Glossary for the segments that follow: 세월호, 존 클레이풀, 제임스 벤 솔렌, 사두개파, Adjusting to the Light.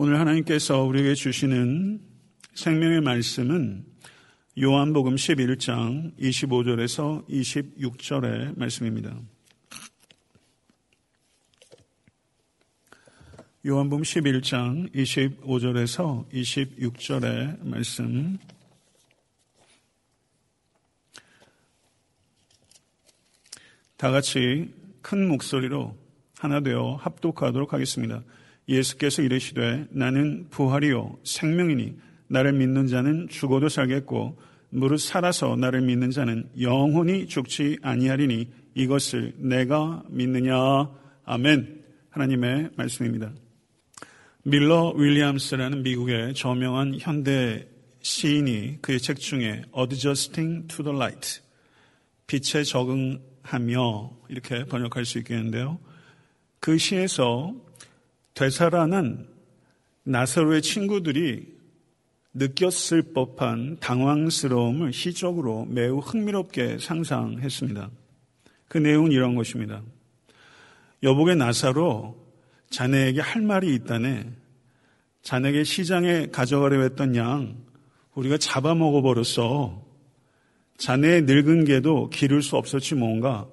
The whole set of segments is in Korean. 오늘 하나님께서 우리에게 주시는 생명의 말씀은 요한복음 11장 25절에서 26절의 말씀입니다. 요한복음 11장 25절에서 26절의 말씀. 다 같이 큰 목소리로 하나 되어 합독하도록 하겠습니다. 예수께서 이르시되 나는 부활이요 생명이니 나를 믿는 자는 죽어도 살겠고 무릇 살아서 나를 믿는 자는 영원히 죽지 아니하리니 이것을 내가 믿느냐. 아멘. 하나님의 말씀입니다. 밀러 윌리엄스라는 미국의 저명한 현대 시인이 그의 책 중에 Adjusting to the Light, 빛에 적응하며 이렇게 번역할 수 있겠는데요. 그 시에서 되살아난 나사로의 친구들이 느꼈을 법한 당황스러움을 시적으로 매우 흥미롭게 상상했습니다. 그 내용은 이런 것입니다. 여보게 나사로, 자네에게 할 말이 있다네. 자네에게 시장에 가져가려 했던 양 우리가 잡아먹어버렸어. 자네의 늙은 개도 기를 수 없었지 뭔가.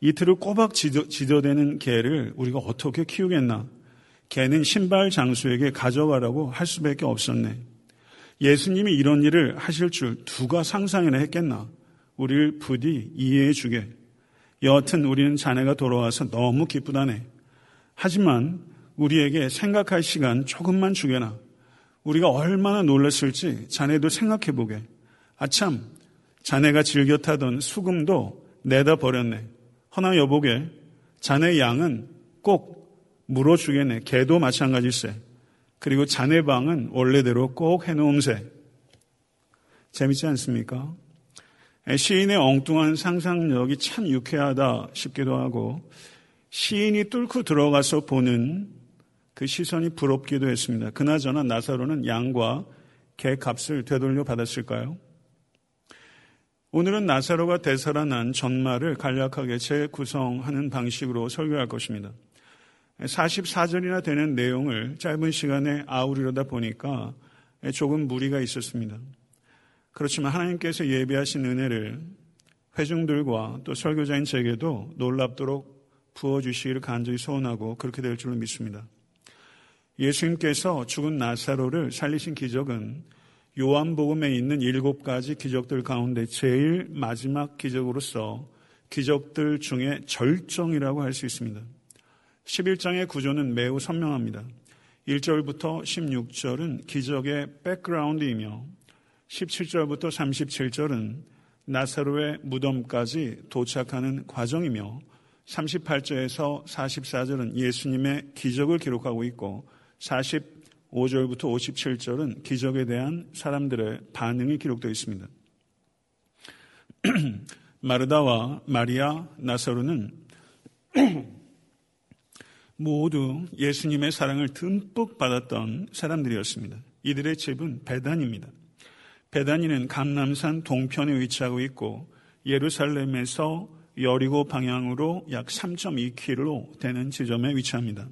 이틀을 꼬박 지저대는 개를 우리가 어떻게 키우겠나. 개는 신발 장수에게 가져가라고 할 수밖에 없었네. 예수님이 이런 일을 하실 줄 누가 상상이나 했겠나. 우리를 부디 이해해 주게. 여하튼 우리는 자네가 돌아와서 너무 기쁘다네. 하지만 우리에게 생각할 시간 조금만 주게나. 우리가 얼마나 놀랐을지 자네도 생각해 보게. 아참, 자네가 즐겨 타던 수금도 내다 버렸네. 허나 여보게, 자네 양은 꼭 물어주겠네. 개도 마찬가지세. 그리고 자네 방은 원래대로 꼭 해놓음세. 재밌지 않습니까? 시인의 엉뚱한 상상력이 참 유쾌하다 싶기도 하고, 시인이 뚫고 들어가서 보는 그 시선이 부럽기도 했습니다. 그나저나 나사로는 양과 개 값을 되돌려 받았을까요? 오늘은 나사로가 되살아난 전말을 간략하게 재구성하는 방식으로 설교할 것입니다. 44절이나 되는 내용을 짧은 시간에 아우르려다 보니까 조금 무리가 있었습니다. 그렇지만 하나님께서 예비하신 은혜를 회중들과 또 설교자인 제게도 놀랍도록 부어주시기를 간절히 소원하고 그렇게 될 줄로 믿습니다. 예수님께서 죽은 나사로를 살리신 기적은 요한복음에 있는 7가지 기적들 가운데 제일 마지막 기적으로서 기적들 중에 절정이라고 할 수 있습니다. 11장의 구조는 매우 선명합니다. 1절부터 16절은 기적의 백그라운드이며 17절부터 37절은 나사로의 무덤까지 도착하는 과정이며 38절에서 44절은 예수님의 기적을 기록하고 있고 45절부터 57절은 기적에 대한 사람들의 반응이 기록되어 있습니다. 마르다와 마리아, 나사로는 모두 예수님의 사랑을 듬뿍 받았던 사람들이었습니다. 이들의 집은 베단입니다. 베단이는 감람산 동편에 위치하고 있고 예루살렘에서 여리고 방향으로 약 3.2km 되는 지점에 위치합니다.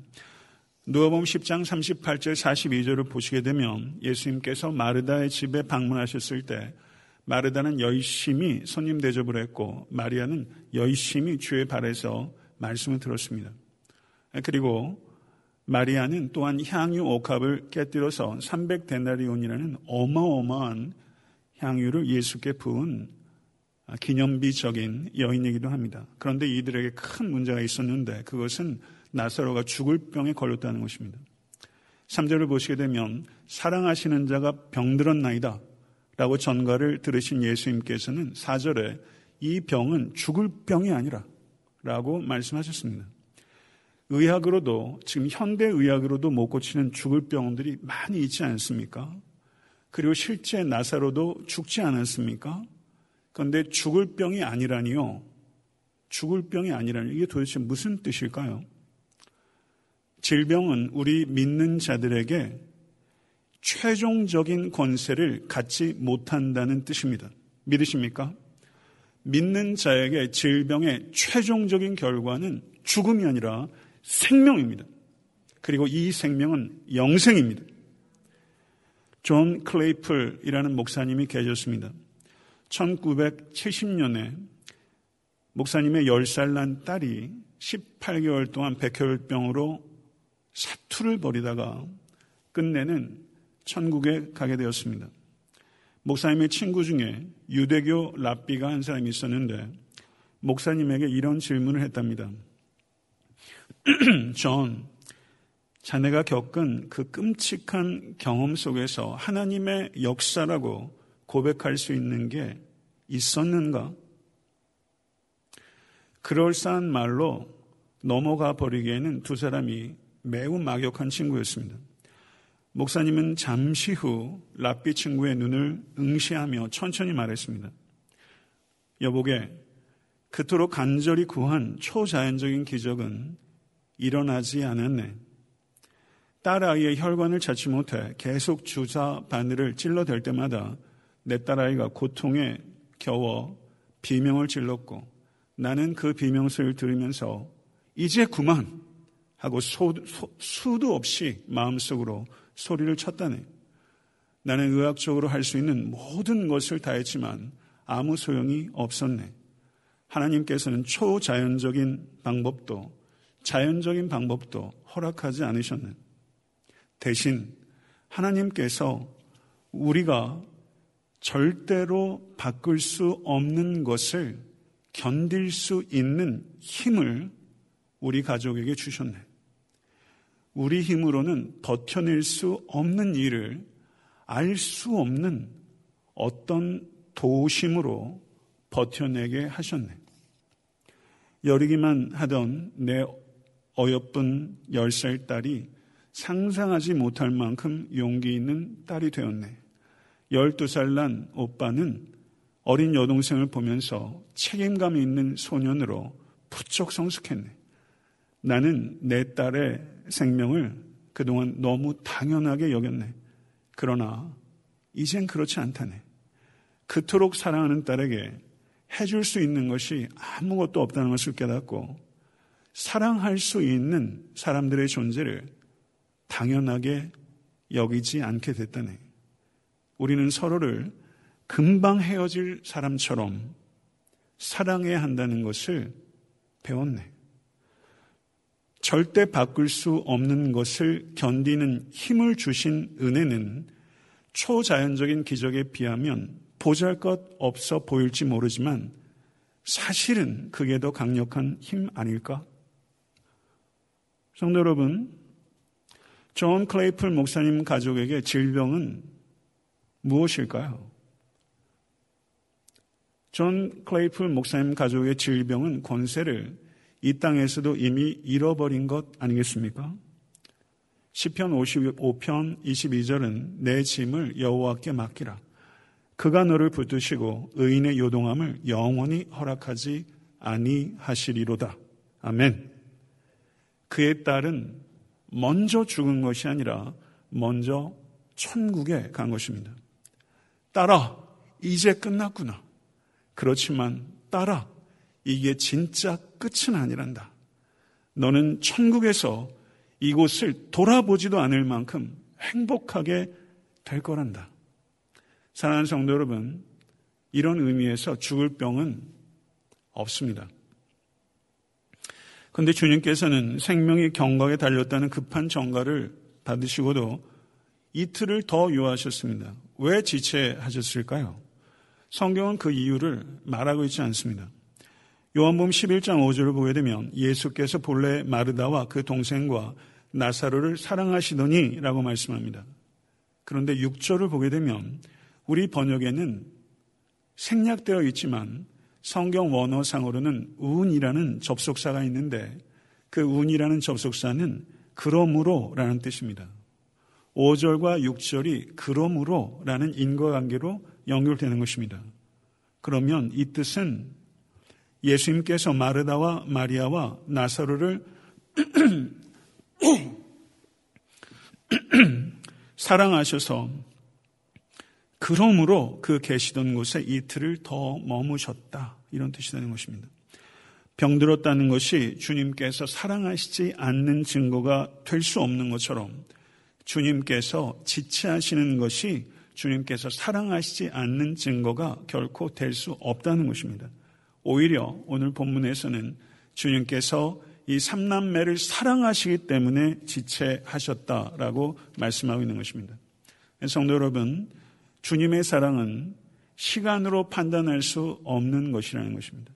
누가복음 10장 38절 42절을 보시게 되면 예수님께서 마르다의 집에 방문하셨을 때 마르다는 열심히 손님 대접을 했고 마리아는 열심히 주의 발에서 말씀을 들었습니다. 그리고 마리아는 또한 향유 옥합을 깨뜨려서 300데나리온이라는 어마어마한 향유를 예수께 부은 기념비적인 여인이기도 합니다. 그런데 이들에게 큰 문제가 있었는데 그것은 나사로가 죽을 병에 걸렸다는 것입니다. 3절을 보시게 되면 사랑하시는 자가 병들었나이다 라고 전가를 들으신 예수님께서는 4절에 이 병은 죽을 병이 아니라 라고 말씀하셨습니다. 의학으로도 지금 현대의학으로도 못 고치는 죽을 병들이 많이 있지 않습니까? 그리고 실제 나사로도 죽지 않았습니까? 그런데 죽을 병이 아니라니요. 죽을 병이 아니라니, 이게 도대체 무슨 뜻일까요? 질병은 우리 믿는 자들에게 최종적인 권세를 갖지 못한다는 뜻입니다. 믿으십니까? 믿는 자에게 질병의 최종적인 결과는 죽음이 아니라 생명입니다. 그리고 이 생명은 영생입니다. 존 클레이풀이라는 목사님이 계셨습니다. 1970년에 목사님의 10살 난 딸이 18개월 동안 백혈병으로 사투를 벌이다가 끝내는 천국에 가게 되었습니다. 목사님의 친구 중에 유대교 랍비가 한 사람이 있었는데 목사님에게 이런 질문을 했답니다. 존, 자네가 겪은 그 끔찍한 경험 속에서 하나님의 역사라고 고백할 수 있는 게 있었는가? 그럴싸한 말로 넘어가 버리기에는 두 사람이 매우 막역한 친구였습니다. 목사님은 잠시 후 랍비 친구의 눈을 응시하며 천천히 말했습니다. 여보게, 그토록 간절히 구한 초자연적인 기적은 일어나지 않았네. 딸아이의 혈관을 찾지 못해 계속 주사 바늘을 찔러댈 때마다 내 딸아이가 고통에 겨워 비명을 질렀고 나는 그 비명 소리를 들으면서 이제 그만! 하고 수도 없이 마음속으로 소리를 쳤다네. 나는 의학적으로 할 수 있는 모든 것을 다 했지만 아무 소용이 없었네. 하나님께서는 자연적인 방법도 허락하지 않으셨네. 대신 하나님께서 우리가 절대로 바꿀 수 없는 것을 견딜 수 있는 힘을 우리 가족에게 주셨네. 우리 힘으로는 버텨낼 수 없는 일을 알 수 없는 어떤 도우심으로 버텨내게 하셨네. 여리기만 하던 내 어여쁜 10살 딸이 상상하지 못할 만큼 용기 있는 딸이 되었네. 12살 난 오빠는 어린 여동생을 보면서 책임감 있는 소년으로 부쩍 성숙했네. 나는 내 딸의 생명을 그동안 너무 당연하게 여겼네. 그러나 이젠 그렇지 않다네. 그토록 사랑하는 딸에게 해줄 수 있는 것이 아무것도 없다는 것을 깨닫고 사랑할 수 있는 사람들의 존재를 당연하게 여기지 않게 됐다네. 우리는 서로를 금방 헤어질 사람처럼 사랑해야 한다는 것을 배웠네. 절대 바꿀 수 없는 것을 견디는 힘을 주신 은혜는 초자연적인 기적에 비하면 보잘것 없어 보일지 모르지만 사실은 그게 더 강력한 힘 아닐까? 성도 여러분, 존 클레이풀 목사님 가족에게 질병은 무엇일까요? 존 클레이풀 목사님 가족의 질병은 권세를 이 땅에서도 이미 잃어버린 것 아니겠습니까? 시편 55편 22절은 내 짐을 여호와께 맡기라. 그가 너를 붙드시고 의인의 요동함을 영원히 허락하지 아니하시리로다. 아멘. 그의 딸은 먼저 죽은 것이 아니라 먼저 천국에 간 것입니다. 딸아, 이제 끝났구나. 그렇지만 딸아, 이게 진짜 끝은 아니란다. 너는 천국에서 이곳을 돌아보지도 않을 만큼 행복하게 될 거란다. 사랑하는 성도 여러분, 이런 의미에서 죽을 병은 없습니다. 그런데 주님께서는 생명이 경각에 달렸다는 급한 전가를 받으시고도 이틀을 더 유하하셨습니다. 왜 지체하셨을까요? 성경은 그 이유를 말하고 있지 않습니다. 요한복음 11장 5절을 보게 되면 예수께서 본래 마르다와 그 동생과 나사로를 사랑하시더니 라고 말씀합니다. 그런데 6절을 보게 되면 우리 번역에는 생략되어 있지만 성경 원어상으로는 운이라는 접속사가 있는데 그 운이라는 접속사는 그러므로 라는 뜻입니다. 5절과 6절이 그러므로 라는 인과관계로 연결되는 것입니다. 그러면 이 뜻은 예수님께서 마르다와 마리아와 나사로를 사랑하셔서 그러므로 그 계시던 곳에 이틀을 더 머무셨다. 이런 뜻이 되는 것입니다. 병들었다는 것이 주님께서 사랑하시지 않는 증거가 될 수 없는 것처럼 주님께서 지체하시는 것이 주님께서 사랑하시지 않는 증거가 결코 될 수 없다는 것입니다. 오히려 오늘 본문에서는 주님께서 이 삼남매를 사랑하시기 때문에 지체하셨다라고 말씀하고 있는 것입니다. 성도 여러분, 주님의 사랑은 시간으로 판단할 수 없는 것이라는 것입니다.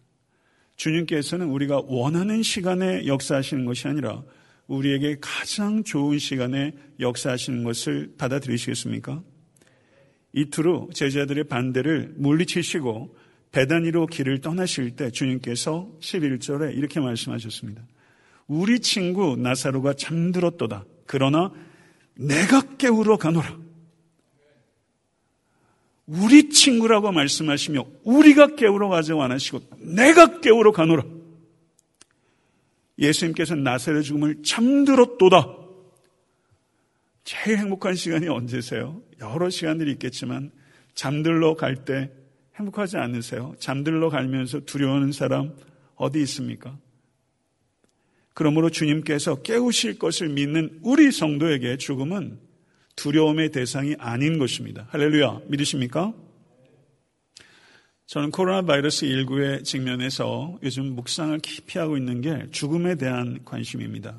주님께서는 우리가 원하는 시간에 역사하시는 것이 아니라 우리에게 가장 좋은 시간에 역사하시는 것을 받아들이시겠습니까? 이틀 후 제자들의 반대를 물리치시고 배단위로 길을 떠나실 때 주님께서 11절에 이렇게 말씀하셨습니다. 우리 친구 나사로가 잠들었도다. 그러나 내가 깨우러 가노라. 우리 친구라고 말씀하시며 우리가 깨우러 가지 않으시고 내가 깨우러 가노라. 예수님께서는 나사로의 죽음을 잠들었도다. 제일 행복한 시간이 언제세요? 여러 시간들이 있겠지만 잠들러 갈 때 행복하지 않으세요? 잠들러 가면서 두려워하는 사람 어디 있습니까? 그러므로 주님께서 깨우실 것을 믿는 우리 성도에게 죽음은 두려움의 대상이 아닌 것입니다. 할렐루야, 믿으십니까? 저는 코로나 바이러스 19에 직면해서 요즘 묵상을 깊이 하고 있는 게 죽음에 대한 관심입니다.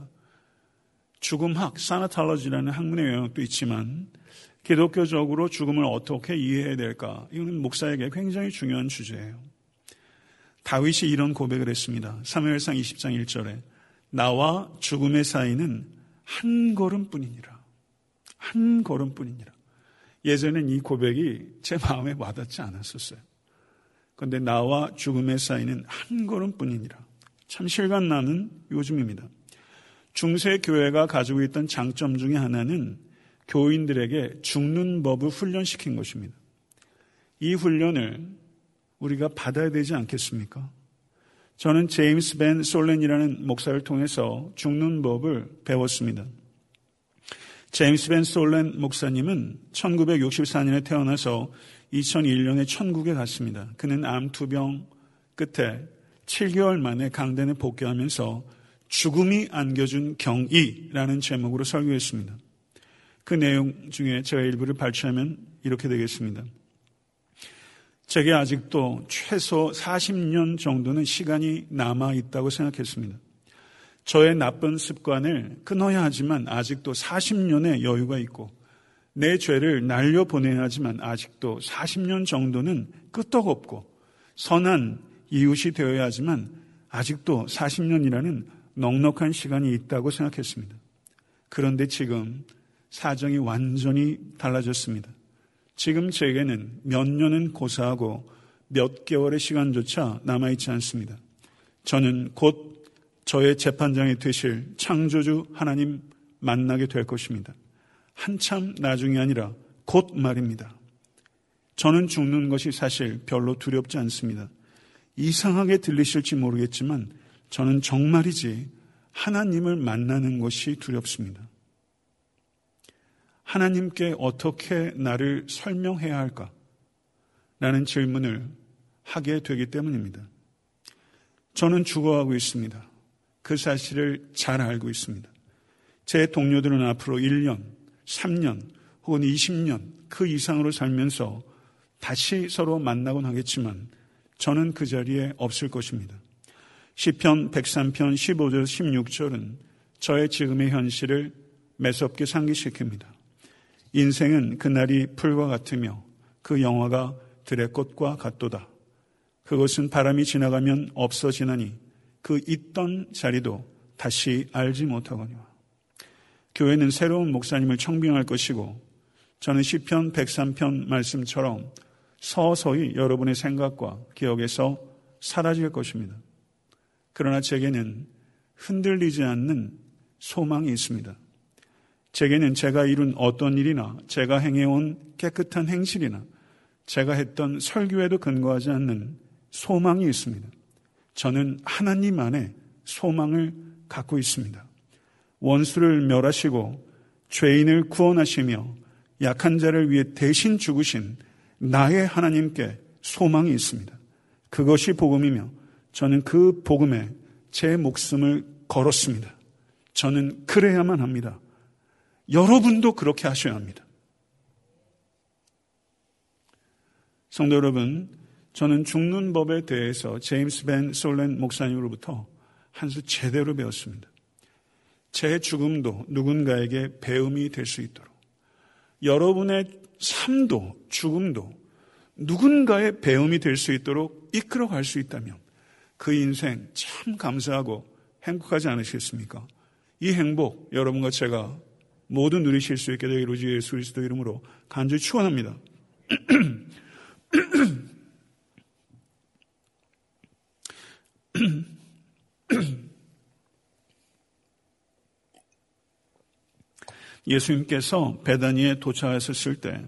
죽음학, 사나탈러지라는 학문의 영역도 있지만 기독교적으로 죽음을 어떻게 이해해야 될까? 이건 목사에게 굉장히 중요한 주제예요. 다윗이 이런 고백을 했습니다. 사무엘상 20장 1절에 나와 죽음의 사이는 한 걸음뿐이니라. 한 걸음뿐이니라. 예전엔 이 고백이 제 마음에 와닿지 않았었어요. 그런데 나와 죽음의 사이는 한 걸음뿐이니라. 참 실감나는 요즘입니다. 중세 교회가 가지고 있던 장점 중에 하나는 교인들에게 죽는 법을 훈련시킨 것입니다. 이 훈련을 우리가 받아야 되지 않겠습니까? 저는 제임스 벤 솔렌이라는 목사를 통해서 죽는 법을 배웠습니다. 제임스 벤 솔렌 목사님은 1964년에 태어나서 2001년에 천국에 갔습니다. 그는 암투병 끝에 7개월 만에 강단에 복귀하면서 죽음이 안겨준 경이라는 제목으로 설교했습니다. 그 내용 중에 제가 일부를 발췌하면 이렇게 되겠습니다. 제게 아직도 최소 40년 정도는 시간이 남아있다고 생각했습니다. 저의 나쁜 습관을 끊어야 하지만 아직도 40년의 여유가 있고 내 죄를 날려보내야 하지만 아직도 40년 정도는 끄떡없고 선한 이웃이 되어야 하지만 아직도 40년이라는 넉넉한 시간이 있다고 생각했습니다. 그런데 지금 사정이 완전히 달라졌습니다. 지금 제게는 몇 년은 고사하고 몇 개월의 시간조차 남아있지 않습니다. 저는 곧 저의 재판장이 되실 창조주 하나님 만나게 될 것입니다. 한참 나중이 아니라 곧 말입니다. 저는 죽는 것이 사실 별로 두렵지 않습니다. 이상하게 들리실지 모르겠지만 저는 정말이지 하나님을 만나는 것이 두렵습니다. 하나님께 어떻게 나를 설명해야 할까? 라는 질문을 하게 되기 때문입니다. 저는 죽어가고 있습니다. 그 사실을 잘 알고 있습니다. 제 동료들은 앞으로 1년, 3년 혹은 20년 그 이상으로 살면서 다시 서로 만나곤 하겠지만 저는 그 자리에 없을 것입니다. 시편 103편 15절 16절은 저의 지금의 현실을 매섭게 상기시킵니다. 인생은 그날이 풀과 같으며 그 영화가 들의 꽃과 같도다. 그것은 바람이 지나가면 없어지나니 그 있던 자리도 다시 알지 못하거니와. 교회는 새로운 목사님을 청빙할 것이고 저는 시편 103편 말씀처럼 서서히 여러분의 생각과 기억에서 사라질 것입니다. 그러나 제게는 흔들리지 않는 소망이 있습니다. 제게는 제가 이룬 어떤 일이나 제가 행해온 깨끗한 행실이나 제가 했던 설교에도 근거하지 않는 소망이 있습니다. 저는 하나님 안에 소망을 갖고 있습니다. 원수를 멸하시고 죄인을 구원하시며 약한 자를 위해 대신 죽으신 나의 하나님께 소망이 있습니다. 그것이 복음이며 저는 그 복음에 제 목숨을 걸었습니다. 저는 그래야만 합니다. 여러분도 그렇게 하셔야 합니다. 성도 여러분, 저는 죽는 법에 대해서 제임스 벤 솔렌 목사님으로부터 한 수 제대로 배웠습니다. 제 죽음도 누군가에게 배움이 될 수 있도록, 여러분의 삶도 죽음도 누군가의 배움이 될 수 있도록 이끌어갈 수 있다면 그 인생 참 감사하고 행복하지 않으시겠습니까? 이 행복 여러분과 제가 모두 누리실 수 있게 되기를 주 예수 그리스도 이름으로 간절히 축원합니다. 예수님께서 베다니에 도착하셨을 때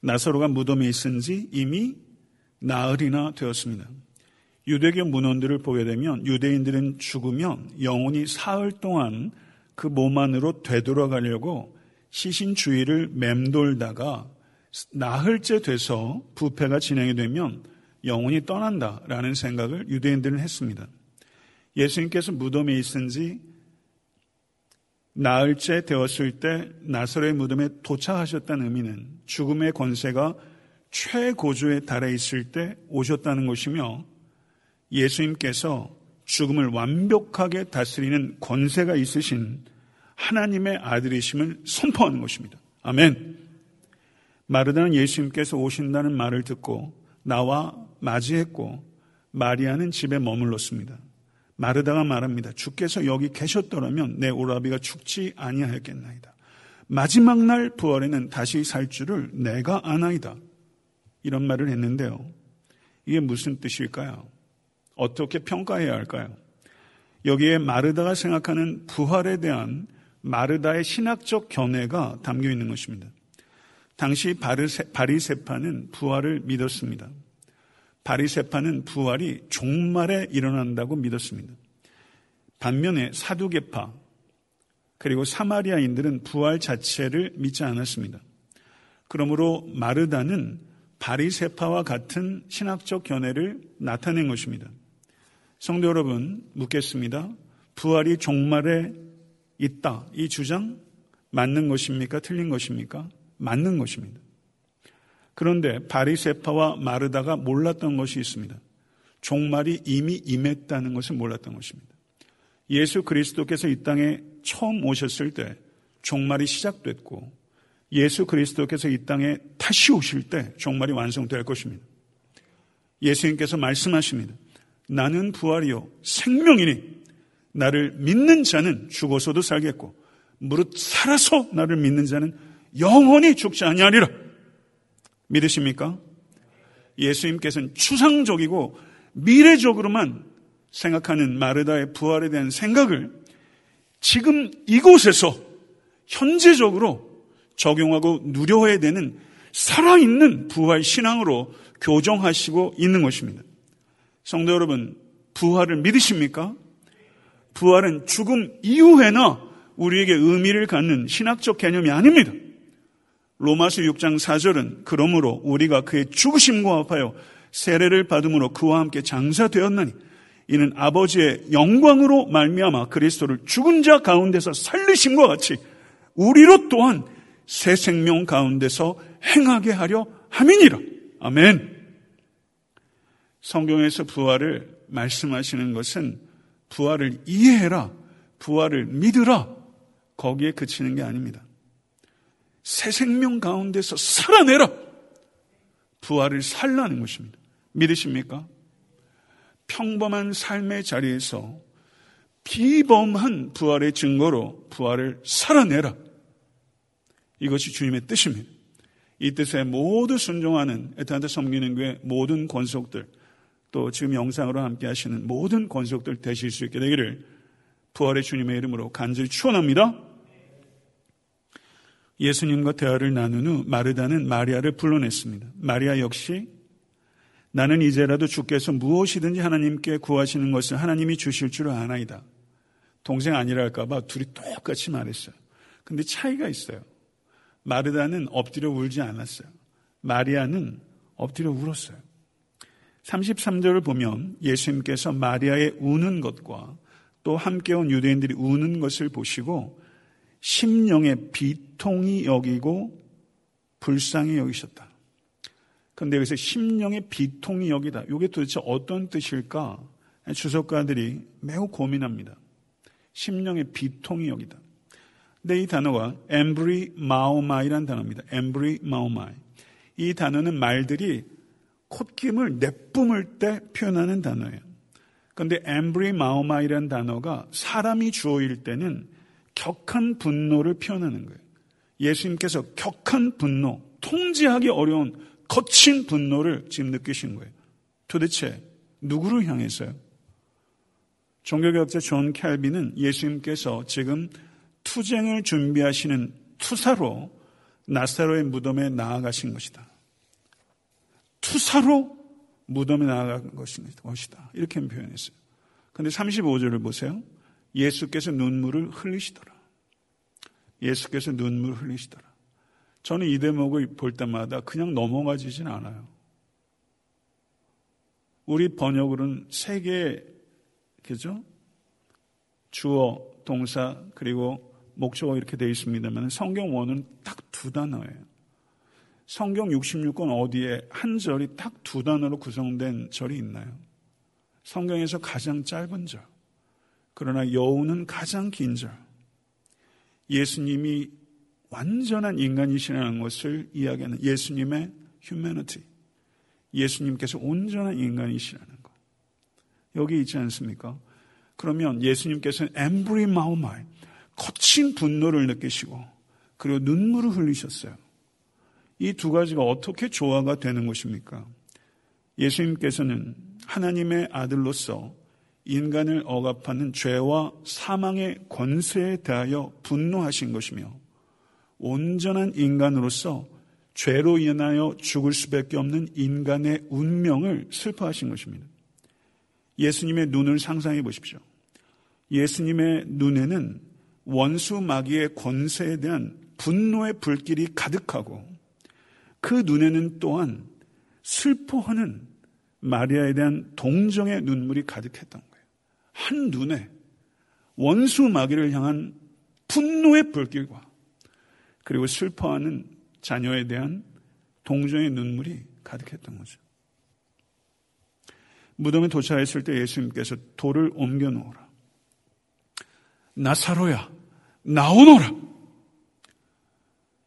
나사로가 무덤에 있은 지 이미 나흘이나 되었습니다. 유대교 문헌들을 보게 되면 유대인들은 죽으면 영혼이 사흘 동안 그 몸 안으로 되돌아가려고 시신주위를 맴돌다가 나흘째 돼서 부패가 진행이 되면 영혼이 떠난다라는 생각을 유대인들은 했습니다. 예수님께서 무덤에 있은 지 나흘째 되었을 때 나사로의 무덤에 도착하셨다는 의미는 죽음의 권세가 최고조에 달해 있을 때 오셨다는 것이며, 예수님께서 죽음을 완벽하게 다스리는 권세가 있으신 하나님의 아들이심을 선포하는 것입니다. 아멘. 마르다는 예수님께서 오신다는 말을 듣고 나와 맞이했고 마리아는 집에 머물렀습니다. 마르다가 말합니다. 주께서 여기 계셨더라면 내 오라비가 죽지 아니하였겠나이다. 마지막 날 부활에는 다시 살 줄을 내가 아나이다. 이런 말을 했는데요. 이게 무슨 뜻일까요? 어떻게 평가해야 할까요? 여기에 마르다가 생각하는 부활에 대한 마르다의 신학적 견해가 담겨 있는 것입니다. 당시 바리새파는 부활을 믿었습니다. 바리새파는 부활이 종말에 일어난다고 믿었습니다. 반면에 사두개파 그리고 사마리아인들은 부활 자체를 믿지 않았습니다. 그러므로 마르다는 바리새파와 같은 신학적 견해를 나타낸 것입니다. 성도 여러분, 묻겠습니다. 부활이 종말에 있다, 이 주장 맞는 것입니까? 틀린 것입니까? 맞는 것입니다. 그런데 바리새파와 마르다가 몰랐던 것이 있습니다. 종말이 이미 임했다는 것을 몰랐던 것입니다. 예수 그리스도께서 이 땅에 처음 오셨을 때 종말이 시작됐고, 예수 그리스도께서 이 땅에 다시 오실 때 종말이 완성될 것입니다. 예수님께서 말씀하십니다. 나는 부활이요 생명이니 나를 믿는 자는 죽어서도 살겠고 무릇 살아서 나를 믿는 자는 영원히 죽지 아니하리라. 믿으십니까? 예수님께서는 추상적이고 미래적으로만 생각하는 마르다의 부활에 대한 생각을 지금 이곳에서 현재적으로 적용하고 누려야 되는 살아있는 부활 신앙으로 교정하시고 있는 것입니다. 성도 여러분, 부활을 믿으십니까? 부활은 죽음 이후에나 우리에게 의미를 갖는 신학적 개념이 아닙니다. 로마서 6장 4절은 그러므로 우리가 그의 죽으심과 합하여 세례를 받음으로 그와 함께 장사되었나니 이는 아버지의 영광으로 말미암아 그리스도를 죽은 자 가운데서 살리심과 같이 우리로 또한 새 생명 가운데서 행하게 하려 함이니라. 아멘. 성경에서 부활을 말씀하시는 것은 부활을 이해해라, 부활을 믿으라, 거기에 그치는 게 아닙니다. 새 생명 가운데서 살아내라, 부활을 살라는 것입니다. 믿으십니까? 평범한 삶의 자리에서 비범한 부활의 증거로 부활을 살아내라, 이것이 주님의 뜻입니다. 이 뜻에 모두 순종하는 애타한테 섬기는 교회 모든 권속들, 또 지금 영상으로 함께 하시는 모든 권속들 되실 수 있게 되기를 부활의 주님의 이름으로 간절히 축원합니다. 예수님과 대화를 나눈 후 마르다는 마리아를 불러냈습니다. 마리아 역시 나는 이제라도 주께서 무엇이든지 하나님께 구하시는 것을 하나님이 주실 줄 아나이다. 동생 아니랄까봐 둘이 똑같이 말했어요. 근데 차이가 있어요. 마르다는 엎드려 울지 않았어요. 마리아는 엎드려 울었어요. 33절을 보면 예수님께서 마리아의 우는 것과 또 함께 온 유대인들이 우는 것을 보시고 심령의 비통이 여기고 불쌍히 여기셨다. 그런데 여기서 심령의 비통이 여기다. 이게 도대체 어떤 뜻일까? 주석가들이 매우 고민합니다. 심령의 비통이 여기다. 근데 이 단어가 엠브리마오마이라는 단어입니다. 엠브리마오마이. 이 단어는 말들이 콧김을 내뿜을 때 표현하는 단어예요. 그런데 엠브리마오마이라는 단어가 사람이 주어일 때는 격한 분노를 표현하는 거예요. 예수님께서 격한 분노, 통제하기 어려운 거친 분노를 지금 느끼신 거예요. 도대체 누구를 향해서요? 종교개혁자 존 캘빈은 예수님께서 지금 투쟁을 준비하시는 투사로 나사로의 무덤에 나아가신 것이다. 투사로 무덤에 나아간 것이다. 이렇게 표현했어요. 그런데 35절을 보세요. 예수께서 눈물을 흘리시더라. 예수께서 눈물을 흘리시더라. 저는 이 대목을 볼 때마다 그냥 넘어가지진 않아요. 우리 번역으로는 세 개의, 그죠? 주어, 동사, 그리고 목적어 이렇게 되어 있습니다만 성경 원어는 딱 두 단어예요. 성경 66권 어디에 한 절이 딱 두 단어로 구성된 절이 있나요? 성경에서 가장 짧은 절. 그러나 여우는 가장 긴 절. 예수님이 완전한 인간이시라는 것을 이야기하는 예수님의 휴머니티. 예수님께서 온전한 인간이시라는 것. 여기 있지 않습니까? 그러면 예수님께서는 엠브리마오마이, 거친 분노를 느끼시고 그리고 눈물을 흘리셨어요. 이 두 가지가 어떻게 조화가 되는 것입니까? 예수님께서는 하나님의 아들로서 인간을 억압하는 죄와 사망의 권세에 대하여 분노하신 것이며 온전한 인간으로서 죄로 인하여 죽을 수밖에 없는 인간의 운명을 슬퍼하신 것입니다. 예수님의 눈을 상상해 보십시오. 예수님의 눈에는 원수 마귀의 권세에 대한 분노의 불길이 가득하고 그 눈에는 또한 슬퍼하는 마리아에 대한 동정의 눈물이 가득했던 거예요. 한 눈에 원수 마귀를 향한 분노의 불길과 그리고 슬퍼하는 자녀에 대한 동정의 눈물이 가득했던 거죠. 무덤에 도착했을 때 예수님께서 돌을 옮겨놓으라. 나사로야, 나오너라.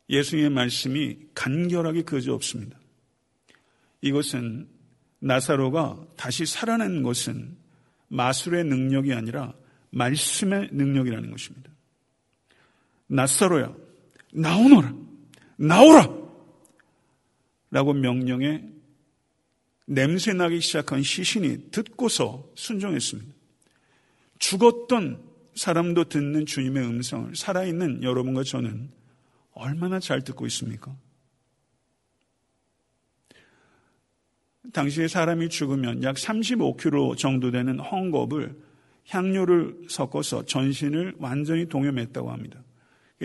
예수님의 말씀이 간결하기 그지없습니다. 이것은 나사로가 다시 살아난 것은 마술의 능력이 아니라 말씀의 능력이라는 것입니다. 나사로야, 나오너라, 나오라! 라고 명령에 냄새나기 시작한 시신이 듣고서 순종했습니다. 죽었던 사람도 듣는 주님의 음성을 살아있는 여러분과 저는 얼마나 잘 듣고 있습니까? 당시에 사람이 죽으면 약 35kg 정도 되는 헝겊을 향료를 섞어서 전신을 완전히 동염했다고 합니다.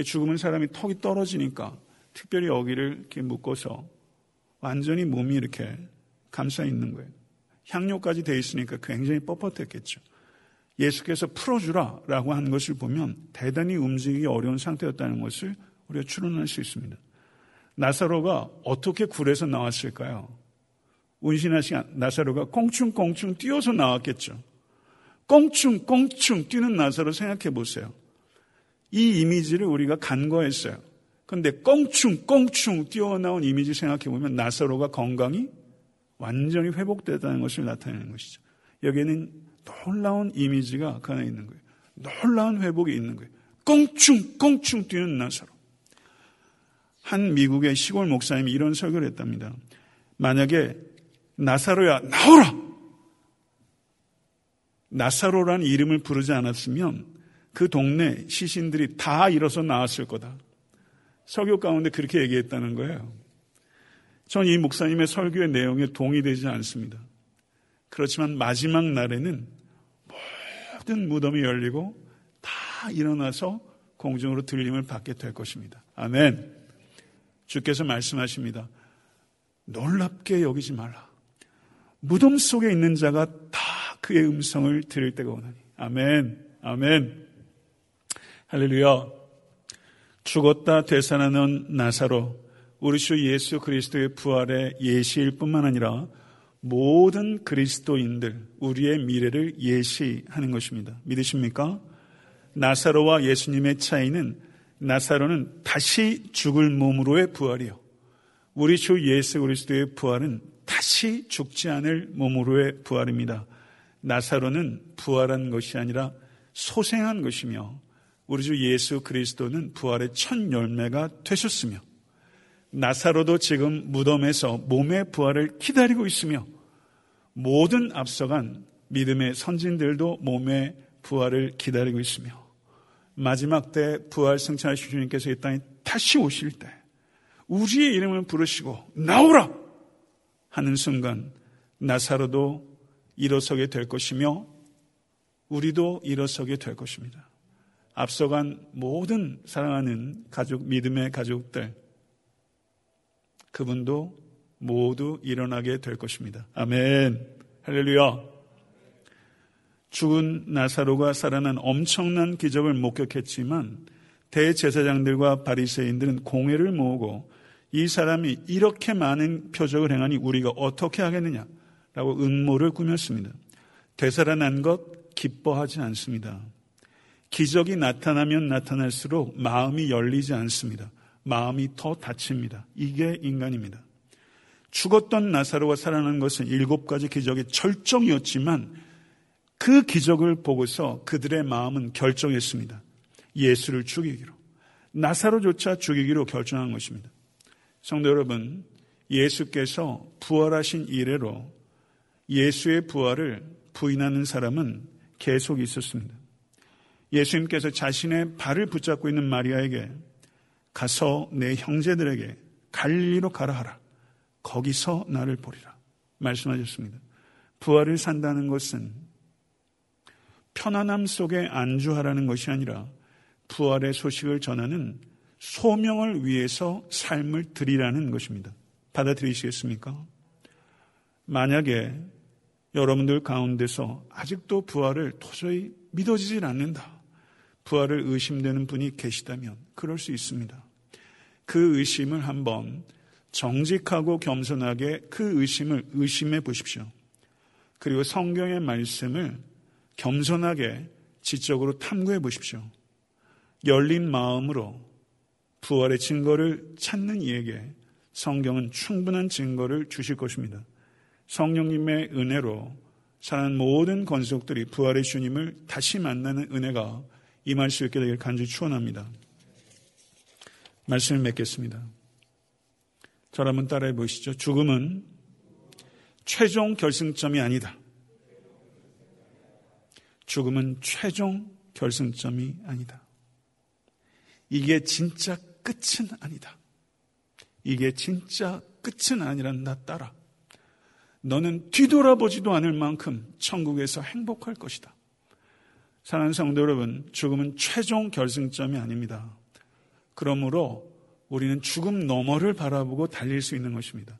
죽으면 사람이 턱이 떨어지니까 특별히 여기를 이렇게 묶어서 완전히 몸이 이렇게 감싸 있는 거예요. 향료까지 돼 있으니까 굉장히 뻣뻣했겠죠. 예수께서 풀어주라 라고 한 것을 보면 대단히 움직이기 어려운 상태였다는 것을 우리가 추론할 수 있습니다. 나사로가 어떻게 굴에서 나왔을까요? 운신하신 나사로가 꽁충꽁충 뛰어서 나왔겠죠. 꽁충꽁충 뛰는 나사로 생각해 보세요. 이 이미지를 우리가 간과했어요. 그런데 꽁충꽁충 뛰어나온 이미지 생각해보면 나사로가 건강이 완전히 회복됐다는 것을 나타내는 것이죠. 여기에는 놀라운 이미지가 그 안에 있는 거예요. 놀라운 회복이 있는 거예요. 꽁충꽁충 뛰는 나사로. 한 미국의 시골 목사님이 이런 설교를 했답니다. 만약에 나사로야 나오라! 나사로라는 이름을 부르지 않았으면 그 동네 시신들이 다 일어서 나왔을 거다. 설교 가운데 그렇게 얘기했다는 거예요. 전 이 목사님의 설교의 내용에 동의되지 않습니다. 그렇지만 마지막 날에는 모든 무덤이 열리고 다 일어나서 공중으로 들림을 받게 될 것입니다. 아멘. 주께서 말씀하십니다. 놀랍게 여기지 말라. 무덤 속에 있는 자가 다 그의 음성을 들을 때가 오나니. 아멘. 아멘. 할렐루야. 죽었다 되살아난 나사로, 우리 주 예수 그리스도의 부활의 예시일 뿐만 아니라 모든 그리스도인들, 우리의 미래를 예시하는 것입니다. 믿으십니까? 나사로와 예수님의 차이는, 나사로는 다시 죽을 몸으로의 부활이요, 우리 주 예수 그리스도의 부활은 다시 죽지 않을 몸으로의 부활입니다. 나사로는 부활한 것이 아니라 소생한 것이며, 우리 주 예수 그리스도는 부활의 첫 열매가 되셨으며, 나사로도 지금 무덤에서 몸의 부활을 기다리고 있으며, 모든 앞서간 믿음의 선진들도 몸의 부활을 기다리고 있으며, 마지막 때 부활 승천하신 주님께서 이 땅에 다시 오실 때 우리의 이름을 부르시고 나오라 하는 순간 나사로도 일어서게 될 것이며 우리도 일어서게 될 것입니다. 앞서간 모든 사랑하는 가족, 믿음의 가족들, 그분도 모두 일어나게 될 것입니다. 아멘. 할렐루야. 죽은 나사로가 살아난 엄청난 기적을 목격했지만 대제사장들과 바리새인들은 공회를 모으고 이 사람이 이렇게 많은 표적을 행하니 우리가 어떻게 하겠느냐라고 음모를 꾸몄습니다. 되살아난 것 기뻐하지 않습니다. 기적이 나타나면 나타날수록 마음이 열리지 않습니다. 마음이 더 닫힙니다. 이게 인간입니다. 죽었던 나사로가 살아난 것은 7가지 기적의 절정이었지만 그 기적을 보고서 그들의 마음은 결정했습니다. 예수를 죽이기로, 나사로조차 죽이기로 결정한 것입니다. 성도 여러분, 예수께서 부활하신 이래로 예수의 부활을 부인하는 사람은 계속 있었습니다. 예수님께서 자신의 발을 붙잡고 있는 마리아에게 가서 내 형제들에게 갈리로 가라 하라, 거기서 나를 보리라 말씀하셨습니다. 부활을 산다는 것은 편안함 속에 안주하라는 것이 아니라 부활의 소식을 전하는 소명을 위해서 삶을 드리라는 것입니다. 받아들이시겠습니까? 만약에 여러분들 가운데서 아직도 부활을 도저히 믿어지질 않는다, 부활을 의심되는 분이 계시다면 그럴 수 있습니다. 그 의심을 한번 정직하고 겸손하게 그 의심을 의심해 보십시오. 그리고 성경의 말씀을 겸손하게 지적으로 탐구해 보십시오. 열린 마음으로 부활의 증거를 찾는 이에게 성경은 충분한 증거를 주실 것입니다. 성령님의 은혜로 사는 모든 건속들이 부활의 주님을 다시 만나는 은혜가 임할 수 있게 되길 간절히 축원합니다. 말씀을 맺겠습니다. 저를 한번 따라해 보시죠. 죽음은 최종 결승점이 아니다. 죽음은 최종 결승점이 아니다. 이게 진짜 끝은 아니다. 이게 진짜 끝은 아니란다. 따라, 너는 뒤돌아보지도 않을 만큼 천국에서 행복할 것이다. 사랑하는 성도 여러분, 죽음은 최종 결승점이 아닙니다. 그러므로 우리는 죽음 너머를 바라보고 달릴 수 있는 것입니다.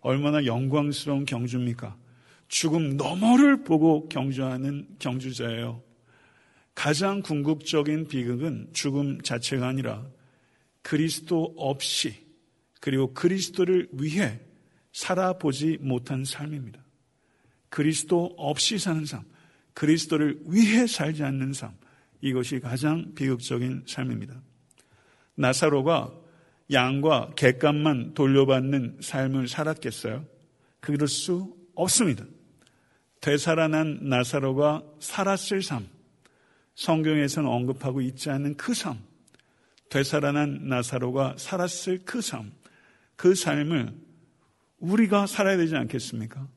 얼마나 영광스러운 경주입니까? 죽음 너머를 보고 경주하는 경주자예요. 가장 궁극적인 비극은 죽음 자체가 아니라 그리스도 없이, 그리고 그리스도를 위해 살아보지 못한 삶입니다. 그리스도 없이 사는 삶, 그리스도를 위해 살지 않는 삶, 이것이 가장 비극적인 삶입니다. 나사로가 양과 객값만 돌려받는 삶을 살았겠어요? 그럴 수 없습니다. 되살아난 나사로가 살았을 삶, 성경에서는 언급하고 있지 않은 그 삶, 되살아난 나사로가 살았을 그 삶, 그 삶을 우리가 살아야 되지 않겠습니까?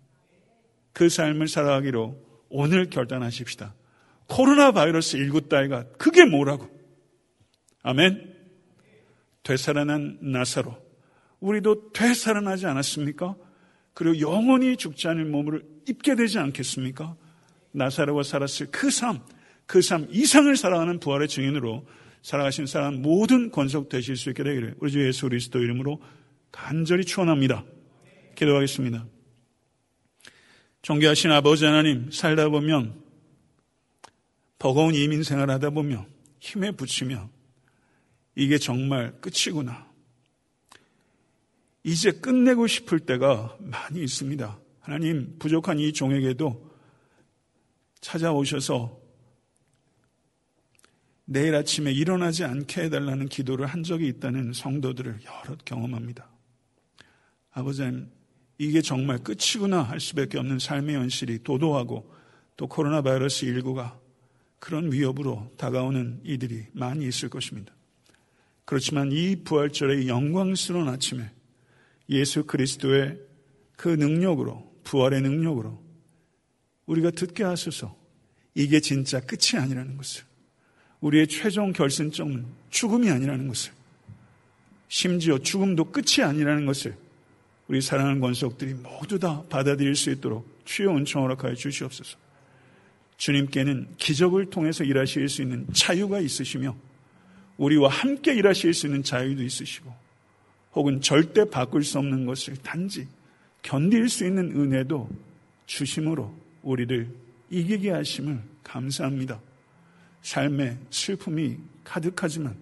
그 삶을 살아가기로 오늘 결단하십시다. 코로나 바이러스 19 따위가 그게 뭐라고. 아멘. 되살아난 나사로, 우리도 되살아나지 않았습니까? 그리고 영원히 죽지 않을 몸을 입게 되지 않겠습니까? 나사로가 살았을 그 삶, 그 삶 이상을 살아가는 부활의 증인으로 살아가신 사람 모든 권속 되실 수 있게 되기를 우리 주 예수 그리스도 이름으로 간절히 축원합니다. 기도하겠습니다. 존귀하신 아버지 하나님, 살다 보면 버거운 이민 생활하다 보면 힘에 부치며 이게 정말 끝이구나. 이제 끝내고 싶을 때가 많이 있습니다. 하나님, 부족한 이 종에게도 찾아오셔서 내일 아침에 일어나지 않게 해달라는 기도를 한 적이 있다는 성도들을 여럿 경험합니다. 아버지 하나님, 이게 정말 끝이구나 할 수밖에 없는 삶의 현실이 도도하고 또 코로나 바이러스 19가 그런 위협으로 다가오는 이들이 많이 있을 것입니다. 그렇지만 이 부활절의 영광스러운 아침에 예수 그리스도의 그 능력으로, 부활의 능력으로 우리가 듣게 하소서, 이게 진짜 끝이 아니라는 것을, 우리의 최종 결승점은 죽음이 아니라는 것을, 심지어 죽음도 끝이 아니라는 것을 우리 사랑하는 권속들이 모두 다 받아들일 수 있도록 주의 은총 허락하여 주시옵소서. 주님께는 기적을 통해서 일하실 수 있는 자유가 있으시며 우리와 함께 일하실 수 있는 자유도 있으시고, 혹은 절대 바꿀 수 없는 것을 단지 견딜 수 있는 은혜도 주심으로 우리를 이기게 하심을 감사합니다. 삶의 슬픔이 가득하지만,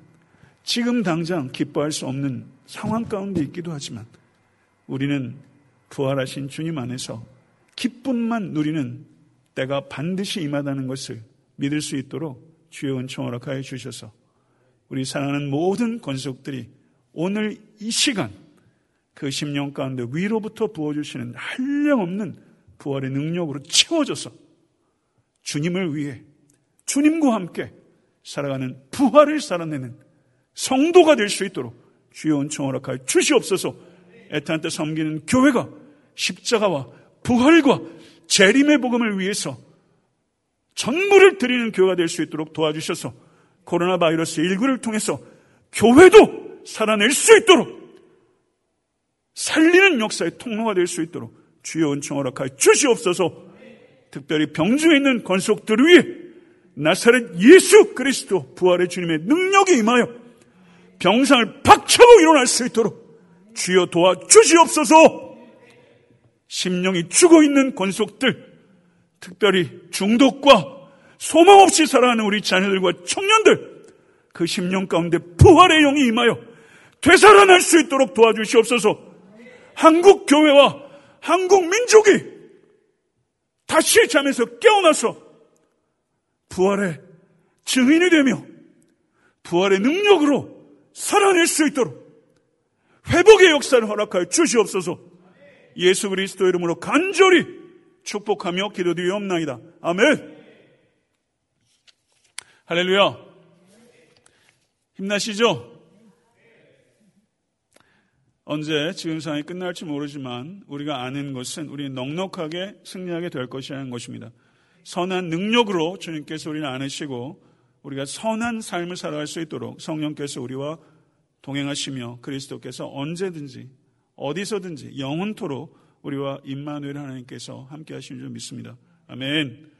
지금 당장 기뻐할 수 없는 상황 가운데 있기도 하지만, 우리는 부활하신 주님 안에서 기쁨만 누리는 때가 반드시 임하다는 것을 믿을 수 있도록 주의 은총 허락하여 주셔서, 우리 사랑하는 모든 권속들이 오늘 이 시간 그 심령 가운데 위로부터 부어주시는 한량없는 부활의 능력으로 채워져서 주님을 위해, 주님과 함께 살아가는 부활을 살아내는 성도가 될 수 있도록 주의 은총 허락하여 주시옵소서. 애타한테 섬기는 교회가 십자가와 부활과 재림의 복음을 위해서 전부를 드리는 교회가 될 수 있도록 도와주셔서, 코로나 바이러스 19를 통해서 교회도 살아낼 수 있도록, 살리는 역사의 통로가 될 수 있도록 주의 은총 허락하여 주시옵소서. 특별히 병주에 있는 권속들 위해 나사렛 예수 그리스도 부활의 주님의 능력이 임하여 병상을 박차고 일어날 수 있도록 주여 도와주시옵소서. 심령이 죽어있는 권속들, 특별히 중독과 소망 없이 살아가는 우리 자녀들과 청년들, 그 심령 가운데 부활의 영이 임하여 되살아날 수 있도록 도와주시옵소서. 한국 교회와 한국 민족이 다시 잠에서 깨어나서 부활의 증인이 되며 부활의 능력으로 살아낼 수 있도록 회복의 역사를 허락하여 주시옵소서. 예수 그리스도 이름으로 간절히 축복하며 기도드리옵나이다. 아멘. 할렐루야. 힘나시죠? 언제 지금 상황이 끝날지 모르지만 우리가 아는 것은 우리 넉넉하게 승리하게 될 것이라는 것입니다. 선한 능력으로 주님께서 우리를 안으시고 우리가 선한 삶을 살아갈 수 있도록 성령께서 우리와 동행하시며 그리스도께서 언제든지 어디서든지 영원토록 우리와 임마누엘 하나님께서 함께하시는 줄 믿습니다. 아멘.